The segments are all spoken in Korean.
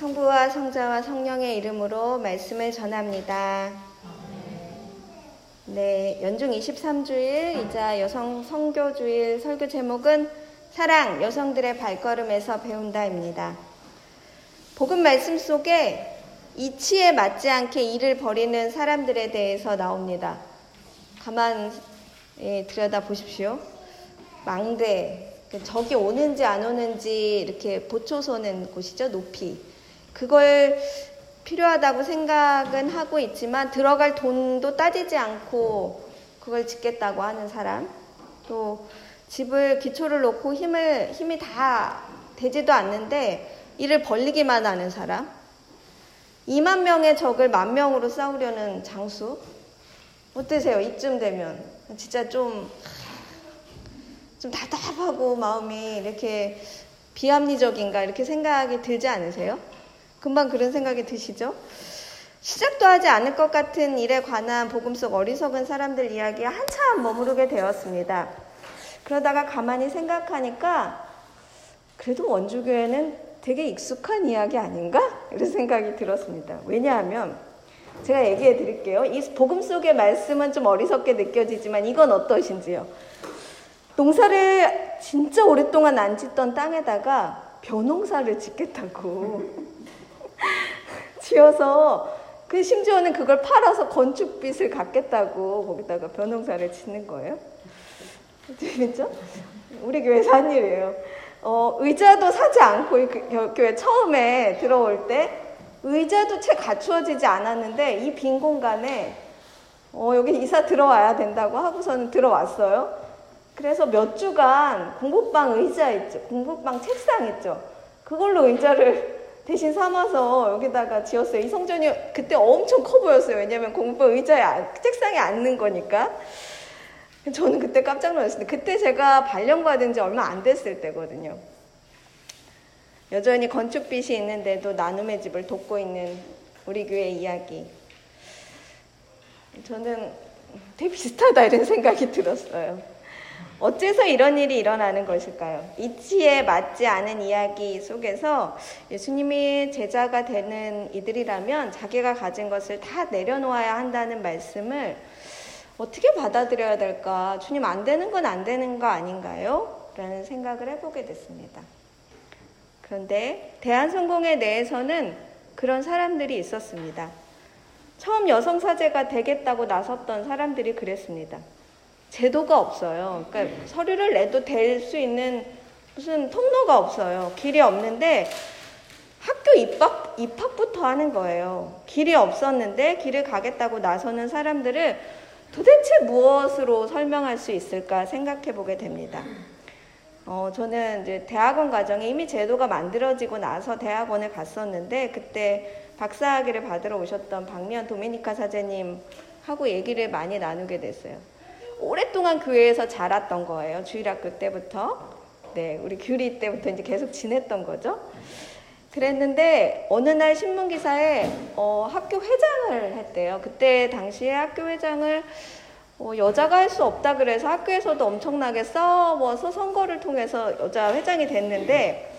성부와 성자와 성령의 이름으로 말씀을 전합니다. 네, 연중 23주일 이자 여성 선교주일 설교 제목은 사랑, 여성들의 발걸음에서 배운다입니다. 복음 말씀 속에 이치에 맞지 않게 일을 벌이는 사람들에 대해서 나옵니다. 가만 들여다보십시오. 망대, 적이 오는지 안 오는지 이렇게 보초 서는 곳이죠. 높이. 그걸 필요하다고 생각은 하고 있지만 들어갈 돈도 따지지 않고 그걸 짓겠다고 하는 사람, 또 집을 기초를 놓고 힘이 다 되지도 않는데 일을 벌리기만 하는 사람, 2만 명의 적을 1만 명으로 싸우려는 장수. 어떠세요? 이쯤 되면 진짜 좀 답답하고 마음이 이렇게 비합리적인가 이렇게 생각이 들지 않으세요? 금방 그런 생각이 드시죠? 시작도 하지 않을 것 같은 일에 관한 복음 속 어리석은 사람들 이야기에 한참 머무르게 되었습니다. 그러다가 가만히 생각하니까 그래도 원주교회는 되게 익숙한 이야기 아닌가? 이런 생각이 들었습니다. 왜냐하면 제가 얘기해 드릴게요. 이 복음 속의 말씀은 좀 어리석게 느껴지지만 이건 어떠신지요? 농사를 진짜 오랫동안 안 짓던 땅에다가 벼농사를 짓겠다고 지어서 그 심지어는 그걸 팔아서 건축빚을 갚겠다고 거기다가 벼농사를 짓는 거예요. 재밌죠? 우리 교회에서 한 일이에요. 의자도 사지 않고 교회 처음에 들어올 때 의자도 채 갖추어지지 않았는데 이 빈 공간에 여기 이사 들어와야 된다고 하고서는 들어왔어요. 그래서 몇 주간 공부방 의자 있죠. 공부방 책상 있죠. 그걸로 의자를 대신 삼아서 여기다가 지었어요. 이 성전이 그때 엄청 커 보였어요. 왜냐하면 공부방 의자에 책상에 앉는 거니까. 저는 그때 깜짝 놀랐어요. 그때 제가 발령받은 지 얼마 안 됐을 때거든요. 여전히 건축빚이 있는데도 나눔의 집을 돕고 있는 우리 교회 이야기. 저는 되게 비슷하다 이런 생각이 들었어요. 어째서 이런 일이 일어나는 것일까요? 이치에 맞지 않은 이야기 속에서 예수님이 제자가 되는 이들이라면 자기가 가진 것을 다 내려놓아야 한다는 말씀을 어떻게 받아들여야 될까? 주님, 안 되는 건 안 되는 거 아닌가요? 라는 생각을 해보게 됐습니다. 그런데 대한성공회 내에서는 그런 사람들이 있었습니다. 처음 여성사제가 되겠다고 나섰던 사람들이 그랬습니다. 제도가 없어요. 그러니까 서류를 내도 될 수 있는 무슨 통로가 없어요. 길이 없는데 학교 입학부터 하는 거예요. 길이 없었는데 길을 가겠다고 나서는 사람들을 도대체 무엇으로 설명할 수 있을까 생각해 보게 됩니다. 저는 이제 대학원 과정에 이미 제도가 만들어지고 나서 대학원을 갔었는데 그때 박사학위를 받으러 오셨던 박미연 도미니카 사제님하고 얘기를 많이 나누게 됐어요. 오랫동안 교회에서 자랐던 거예요. 주일학교 때부터. 네, 우리 규리 때부터 이제 계속 지냈던 거죠. 그랬는데 어느 날 신문기사에 학교 회장을 했대요. 그때 당시에 학교 회장을 여자가 할 수 없다 그래서 학교에서도 엄청나게 싸워서 선거를 통해서 여자 회장이 됐는데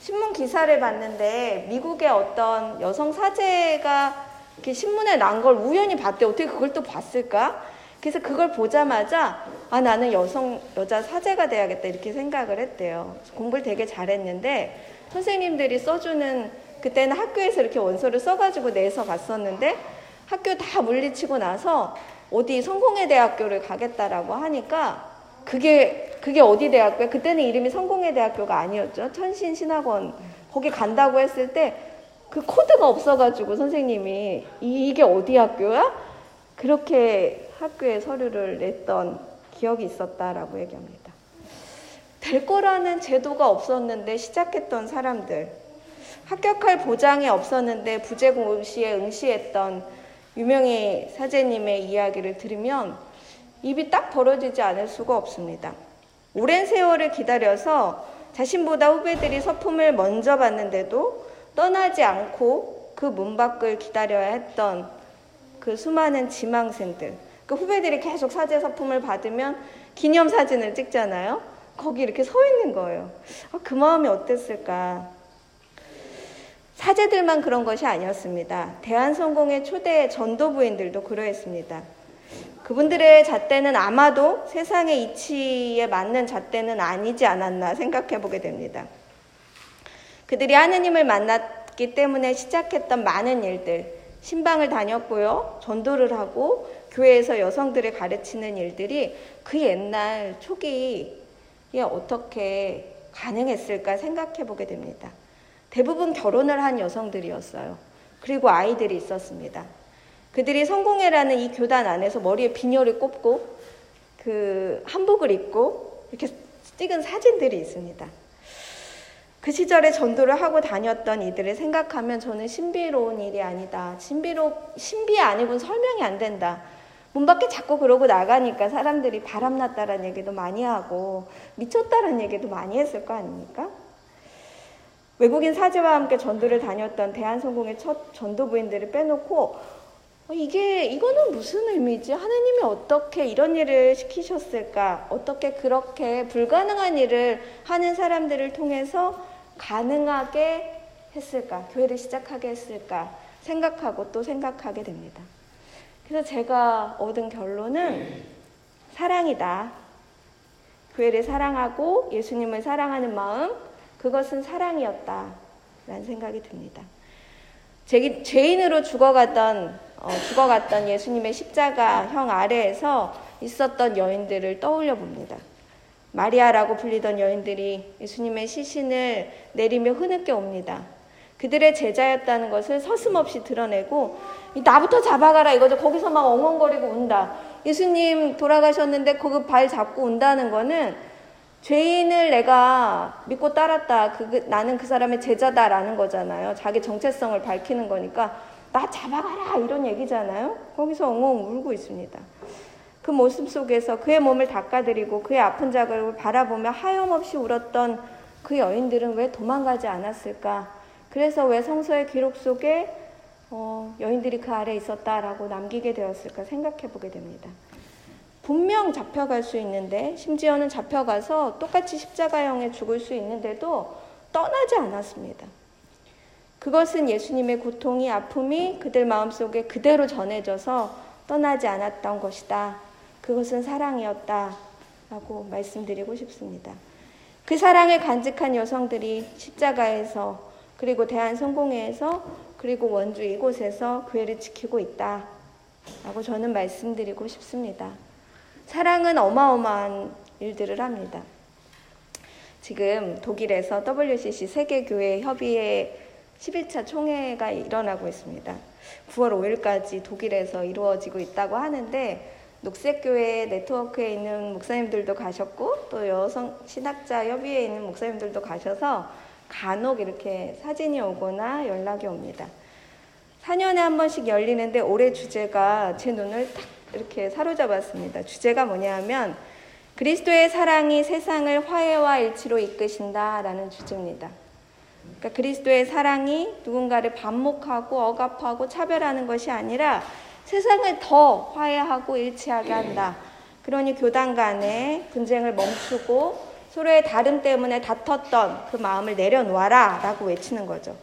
신문기사를 봤는데 미국의 어떤 여성 사제가 이렇게 신문에 난 걸 우연히 봤대. 어떻게 그걸 또 봤을까? 그래서 그걸 보자마자 아, 나는 여자 사제가 돼야겠다 이렇게 생각을 했대요. 공부를 되게 잘했는데 선생님들이 써주는 그때는 학교에서 이렇게 원서를 써가지고 내서 갔었는데 학교 다 물리치고 나서 어디 성공회 대학교를 가겠다라고 하니까 그게 어디 대학교야? 그때는 이름이 성공회 대학교가 아니었죠. 천신신학원 거기 간다고 했을 때 그 코드가 없어가지고 선생님이 이게 어디 학교야? 그렇게 학교에 서류를 냈던 기억이 있었다라고 얘기합니다. 될 거라는 제도가 없었는데 시작했던 사람들, 합격할 보장이 없었는데 부재공시에 응시했던 유명희 사제님의 이야기를 들으면 입이 딱 벌어지지 않을 수가 없습니다. 오랜 세월을 기다려서 자신보다 후배들이 서품을 먼저 받는데도 떠나지 않고 그 문 밖을 기다려야 했던 그 수많은 지망생들, 그 후배들이 계속 사제 서품을 받으면 기념사진을 찍잖아요. 거기 이렇게 서 있는 거예요. 그 마음이 어땠을까? 사제들만 그런 것이 아니었습니다. 대한성공회 초대 전도부인들도 그러했습니다. 그분들의 잣대는 아마도 세상의 이치에 맞는 잣대는 아니지 않았나 생각해 보게 됩니다. 그들이 하느님을 만났기 때문에 시작했던 많은 일들, 신방을 다녔고요, 전도를 하고 교회에서 여성들을 가르치는 일들이 그 옛날 초기에 어떻게 가능했을까 생각해 보게 됩니다. 대부분 결혼을 한 여성들이었어요. 그리고 아이들이 있었습니다. 그들이 성공회라는 이 교단 안에서 머리에 비녀를 꼽고 그 한복을 입고 이렇게 찍은 사진들이 있습니다. 그 시절에 전도를 하고 다녔던 이들을 생각하면 저는 신비로운 일이 아니다. 신비 아니고는 설명이 안 된다. 문 밖에 자꾸 그러고 나가니까 사람들이 바람났다라는 얘기도 많이 하고 미쳤다라는 얘기도 많이 했을 거 아닙니까? 외국인 사제와 함께 전도를 다녔던 대한성공회 첫 전도부인들을 빼놓고 이거는 무슨 의미지? 하느님이 어떻게 이런 일을 시키셨을까? 어떻게 그렇게 불가능한 일을 하는 사람들을 통해서 가능하게 했을까? 교회를 시작하게 했을까? 생각하고 또 생각하게 됩니다. 그래서 제가 얻은 결론은 사랑이다. 교회를 사랑하고 예수님을 사랑하는 마음, 그것은 사랑이었다라는 생각이 듭니다. 죄인으로 죽어갔던 예수님의 십자가형 아래에서 있었던 여인들을 떠올려 봅니다. 마리아라고 불리던 여인들이 예수님의 시신을 내리며 흐느껴 옵니다. 그들의 제자였다는 것을 서슴없이 드러내고 나부터 잡아가라 이거죠. 거기서 막 엉엉거리고 운다. 예수님 돌아가셨는데 거기 발 잡고 운다는 거는 죄인을 내가 믿고 따랐다. 나는 그 사람의 제자다라는 거잖아요. 자기 정체성을 밝히는 거니까 나 잡아가라 이런 얘기잖아요. 거기서 엉엉 울고 있습니다. 그 모습 속에서 그의 몸을 닦아드리고 그의 아픈 자국을 바라보며 하염없이 울었던 그 여인들은 왜 도망가지 않았을까? 그래서 왜 성서의 기록 속에 여인들이 그 아래에 있었다라고 남기게 되었을까 생각해보게 됩니다. 분명 잡혀갈 수 있는데 심지어는 잡혀가서 똑같이 십자가형에 죽을 수 있는데도 떠나지 않았습니다. 그것은 예수님의 고통이 아픔이 그들 마음속에 그대로 전해져서 떠나지 않았던 것이다. 그것은 사랑이었다. 라고 말씀드리고 싶습니다. 그 사랑을 간직한 여성들이 십자가에서 그리고 대한성공회에서 그리고 원주 이곳에서 교회를 지키고 있다. 라고 저는 말씀드리고 싶습니다. 사랑은 어마어마한 일들을 합니다. 지금 독일에서 WCC 세계교회 협의회 11차 총회가 일어나고 있습니다. 9월 5일까지 독일에서 이루어지고 있다고 하는데 녹색교회 네트워크에 있는 목사님들도 가셨고 또 여성 신학자 협의회에 있는 목사님들도 가셔서 간혹 이렇게 사진이 오거나 연락이 옵니다. 4년에 한 번씩 열리는데 올해 주제가 제 눈을 딱 이렇게 사로잡았습니다. 주제가 뭐냐 하면 그리스도의 사랑이 세상을 화해와 일치로 이끄신다라는 주제입니다. 그러니까 그리스도의 사랑이 누군가를 반목하고 억압하고 차별하는 것이 아니라 세상을 더 화해하고 일치하게 한다. 그러니 교단 간의 분쟁을 멈추고 서로의 다름 때문에 다퉜던 그 마음을 내려놓아라 라고 외치는 거죠.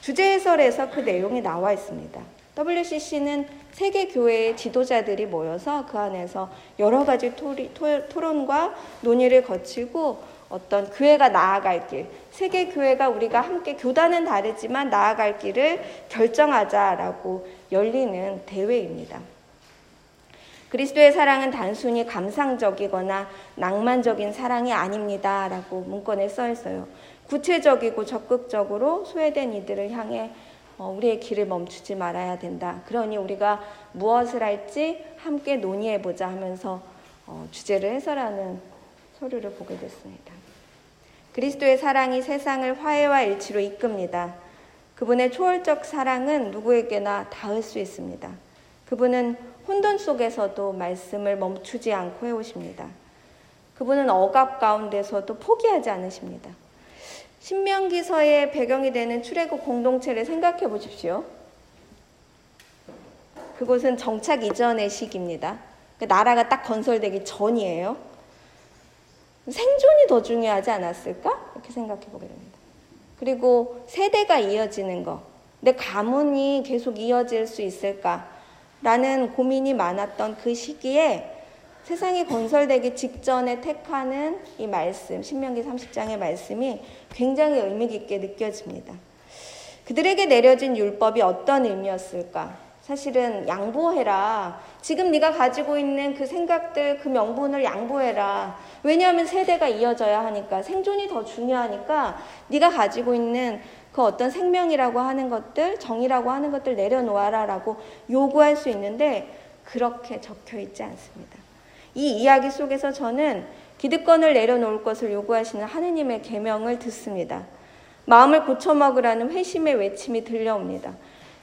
주제 해설에서 그 내용이 나와 있습니다. WCC는 세계교회의 지도자들이 모여서 그 안에서 여러 가지 토론과 논의를 거치고 어떤 교회가 나아갈 길, 세계교회가 우리가 함께 교단은 다르지만 나아갈 길을 결정하자라고 열리는 대회입니다. 그리스도의 사랑은 단순히 감상적이거나 낭만적인 사랑이 아닙니다라고 문건에 써 있어요. 구체적이고 적극적으로 소외된 이들을 향해 우리의 길을 멈추지 말아야 된다. 그러니 우리가 무엇을 할지 함께 논의해보자 하면서 주제를 해설하는 서류를 보게 됐습니다. 그리스도의 사랑이 세상을 화해와 일치로 이끕니다. 그분의 초월적 사랑은 누구에게나 닿을 수 있습니다. 그분은 혼돈 속에서도 말씀을 멈추지 않고 해오십니다. 그분은 억압 가운데서도 포기하지 않으십니다. 신명기서의 배경이 되는 출애굽 공동체를 생각해 보십시오. 그곳은 정착 이전의 시기입니다. 나라가 딱 건설되기 전이에요. 생존이 더 중요하지 않았을까? 이렇게 생각해 보게 됩니다. 그리고 세대가 이어지는 거. 내 가문이 계속 이어질 수 있을까라는 고민이 많았던 그 시기에 세상이 건설되기 직전에 택하는 이 말씀, 신명기 30장의 말씀이 굉장히 의미 깊게 느껴집니다. 그들에게 내려진 율법이 어떤 의미였을까? 사실은 양보해라. 지금 네가 가지고 있는 그 생각들, 그 명분을 양보해라. 왜냐하면 세대가 이어져야 하니까, 생존이 더 중요하니까 네가 가지고 있는 그 어떤 생명이라고 하는 것들, 정의라고 하는 것들 내려놓아라라고 요구할 수 있는데 그렇게 적혀 있지 않습니다. 이 이야기 속에서 저는 기득권을 내려놓을 것을 요구하시는 하느님의 계명을 듣습니다. 마음을 고쳐먹으라는 회심의 외침이 들려옵니다.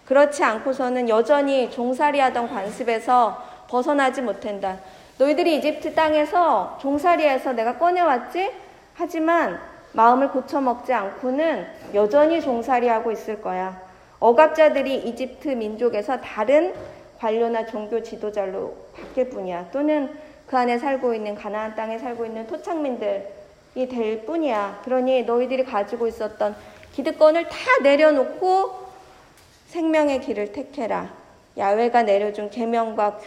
그렇지 않고서는 여전히 종살이하던 관습에서 벗어나지 못한다. 너희들이 이집트 땅에서 종살이에서 내가 꺼내왔지? 하지만 마음을 고쳐먹지 않고는 여전히 종살이하고 있을 거야. 억압자들이 이집트 민족에서 다른 관료나 종교 지도자로 바뀔 뿐이야. 또는 그 안에 살고 있는, 가나안 땅에 살고 있는 토착민들이 될 뿐이야. 그러니 너희들이 가지고 있었던 기득권을 다 내려놓고 생명의 길을 택해라. 야훼가 내려준 계명과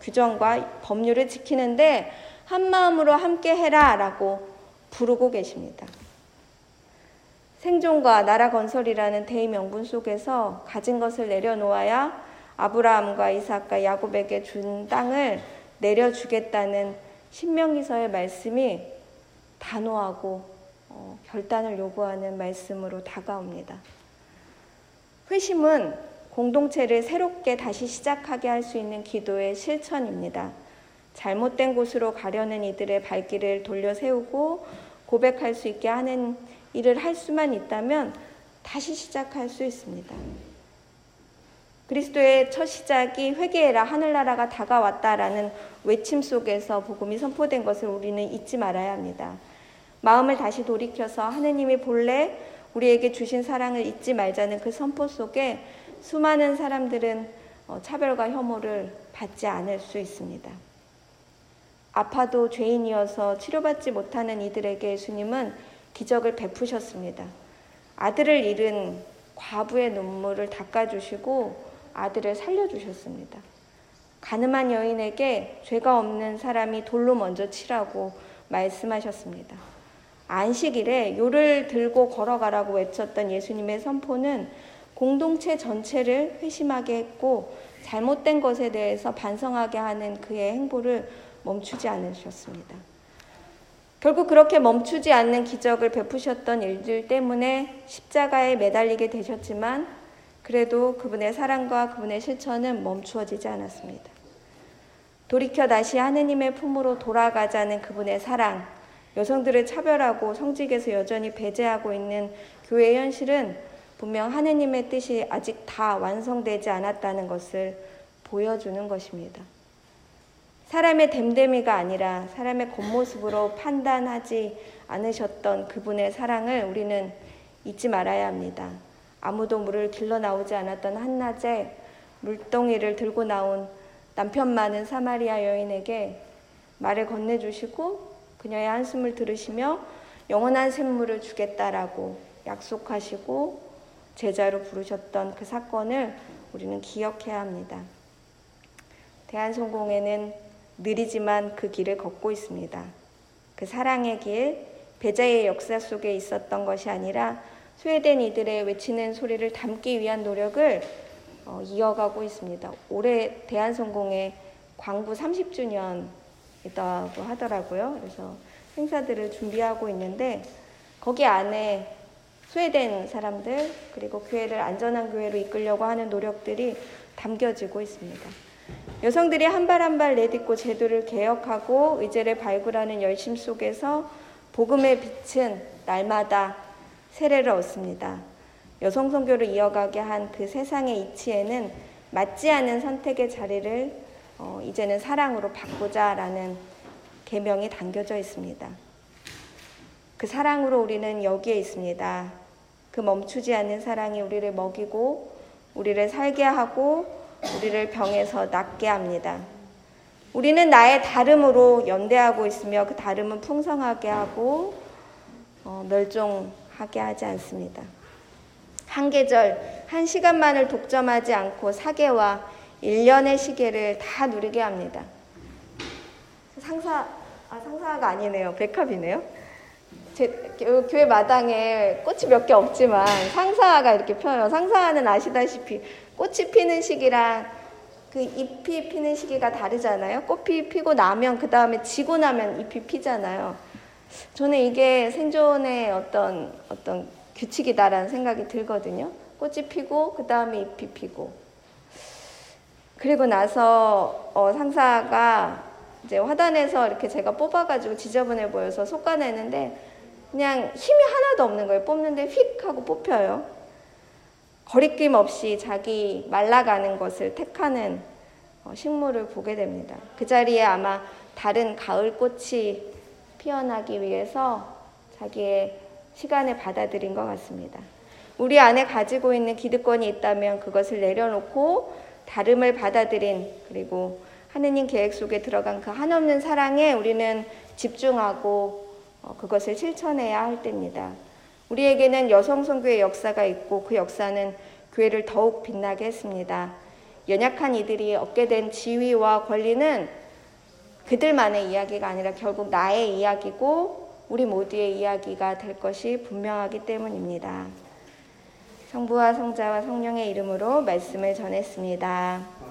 규정과 법률을 지키는데 한마음으로 함께 해라 라고 부르고 계십니다. 생존과 나라 건설이라는 대의 명분 속에서 가진 것을 내려놓아야 아브라함과 이삭과 야곱에게 준 땅을 내려주겠다는 신명기서의 말씀이 단호하고 결단을 요구하는 말씀으로 다가옵니다. 회심은 공동체를 새롭게 다시 시작하게 할 수 있는 기도의 실천입니다. 잘못된 곳으로 가려는 이들의 발길을 돌려세우고 고백할 수 있게 하는 일을 할 수만 있다면 다시 시작할 수 있습니다. 그리스도의 첫 시작이 회개해라, 하늘나라가 다가왔다라는 외침 속에서 복음이 선포된 것을 우리는 잊지 말아야 합니다. 마음을 다시 돌이켜서 하느님이 본래 우리에게 주신 사랑을 잊지 말자는 그 선포 속에 수많은 사람들은 차별과 혐오를 받지 않을 수 있습니다. 아파도 죄인이어서 치료받지 못하는 이들에게 예수님은 기적을 베푸셨습니다. 아들을 잃은 과부의 눈물을 닦아주시고 아들을 살려주셨습니다. 가늠한 여인에게 죄가 없는 사람이 돌로 먼저 치라고 말씀하셨습니다. 안식일에 요를 들고 걸어가라고 외쳤던 예수님의 선포는 공동체 전체를 회심하게 했고 잘못된 것에 대해서 반성하게 하는 그의 행보를 멈추지 않으셨습니다. 결국 그렇게 멈추지 않는 기적을 베푸셨던 일들 때문에 십자가에 매달리게 되셨지만 그래도 그분의 사랑과 그분의 실천은 멈추어지지 않았습니다. 돌이켜 다시 하느님의 품으로 돌아가자는 그분의 사랑, 여성들을 차별하고 성직에서 여전히 배제하고 있는 교회의 현실은 분명 하느님의 뜻이 아직 다 완성되지 않았다는 것을 보여주는 것입니다. 사람의 됨됨이가 아니라 사람의 겉모습으로 판단하지 않으셨던 그분의 사랑을 우리는 잊지 말아야 합니다. 아무도 물을 길러 나오지 않았던 한낮에 물동이를 들고 나온 남편 많은 사마리아 여인에게 말을 건네주시고 그녀의 한숨을 들으시며 영원한 샘물을 주겠다라고 약속하시고 제자로 부르셨던 그 사건을 우리는 기억해야 합니다. 대한성공회는 느리지만 그 길을 걷고 있습니다. 그 사랑의 길, 배제의 역사 속에 있었던 것이 아니라 스웨덴 이들의 외치는 소리를 담기 위한 노력을 이어가고 있습니다. 올해 대한성공회 광부 30주년 있다고 하더라고요. 그래서 행사들을 준비하고 있는데 거기 안에 스웨덴 사람들 그리고 교회를 안전한 교회로 이끌려고 하는 노력들이 담겨지고 있습니다. 여성들이 한 발 한 발 내딛고 제도를 개혁하고 의제를 발굴하는 열심 속에서 복음의 빛은 날마다 세례를 얻습니다. 여성 선교를 이어가게 한 그 세상의 이치에는 맞지 않은 선택의 자리를 이제는 사랑으로 바꾸자라는 계명이 담겨져 있습니다. 그 사랑으로 우리는 여기에 있습니다. 그 멈추지 않는 사랑이 우리를 먹이고 우리를 살게 하고 우리를 병에서 낫게 합니다. 우리는 나의 다름으로 연대하고 있으며 그 다름은 풍성하게 하고 멸종 하게 하지 않습니다. 한 계절, 한 시간만을 독점하지 않고 사계와 1년의 시계를 다 누리게 합니다. 상사가 아니네요. 백합이네요. 교회 마당에 꽃이 몇 개 없지만 상사가 이렇게 펴요. 상사는 아시다시피 꽃이 피는 시기랑 그 잎이 피는 시기가 다르잖아요. 꽃이 피고 나면 그 다음에 지고 나면 잎이 피잖아요. 저는 이게 생존의 어떤 규칙이다라는 생각이 들거든요. 꽃이 피고 그 다음에 잎이 피고 그리고 나서 상사가 이제 화단에서 이렇게 제가 뽑아가지고 지저분해 보여서 솎아내는데 그냥 힘이 하나도 없는 거예요. 뽑는데 휙 하고 뽑혀요. 거리낌 없이 자기 말라가는 것을 택하는 식물을 보게 됩니다. 그 자리에 아마 다른 가을꽃이 피어나기 위해서 자기의 시간을 받아들인 것 같습니다. 우리 안에 가지고 있는 기득권이 있다면 그것을 내려놓고 다름을 받아들인 그리고 하느님 계획 속에 들어간 그 한없는 사랑에 우리는 집중하고 그것을 실천해야 할 때입니다. 우리에게는 여성선교의 역사가 있고 그 역사는 교회를 더욱 빛나게 했습니다. 연약한 이들이 얻게 된 지위와 권리는 그들만의 이야기가 아니라 결국 나의 이야기고 우리 모두의 이야기가 될 것이 분명하기 때문입니다. 성부와 성자와 성령의 이름으로 말씀을 전했습니다.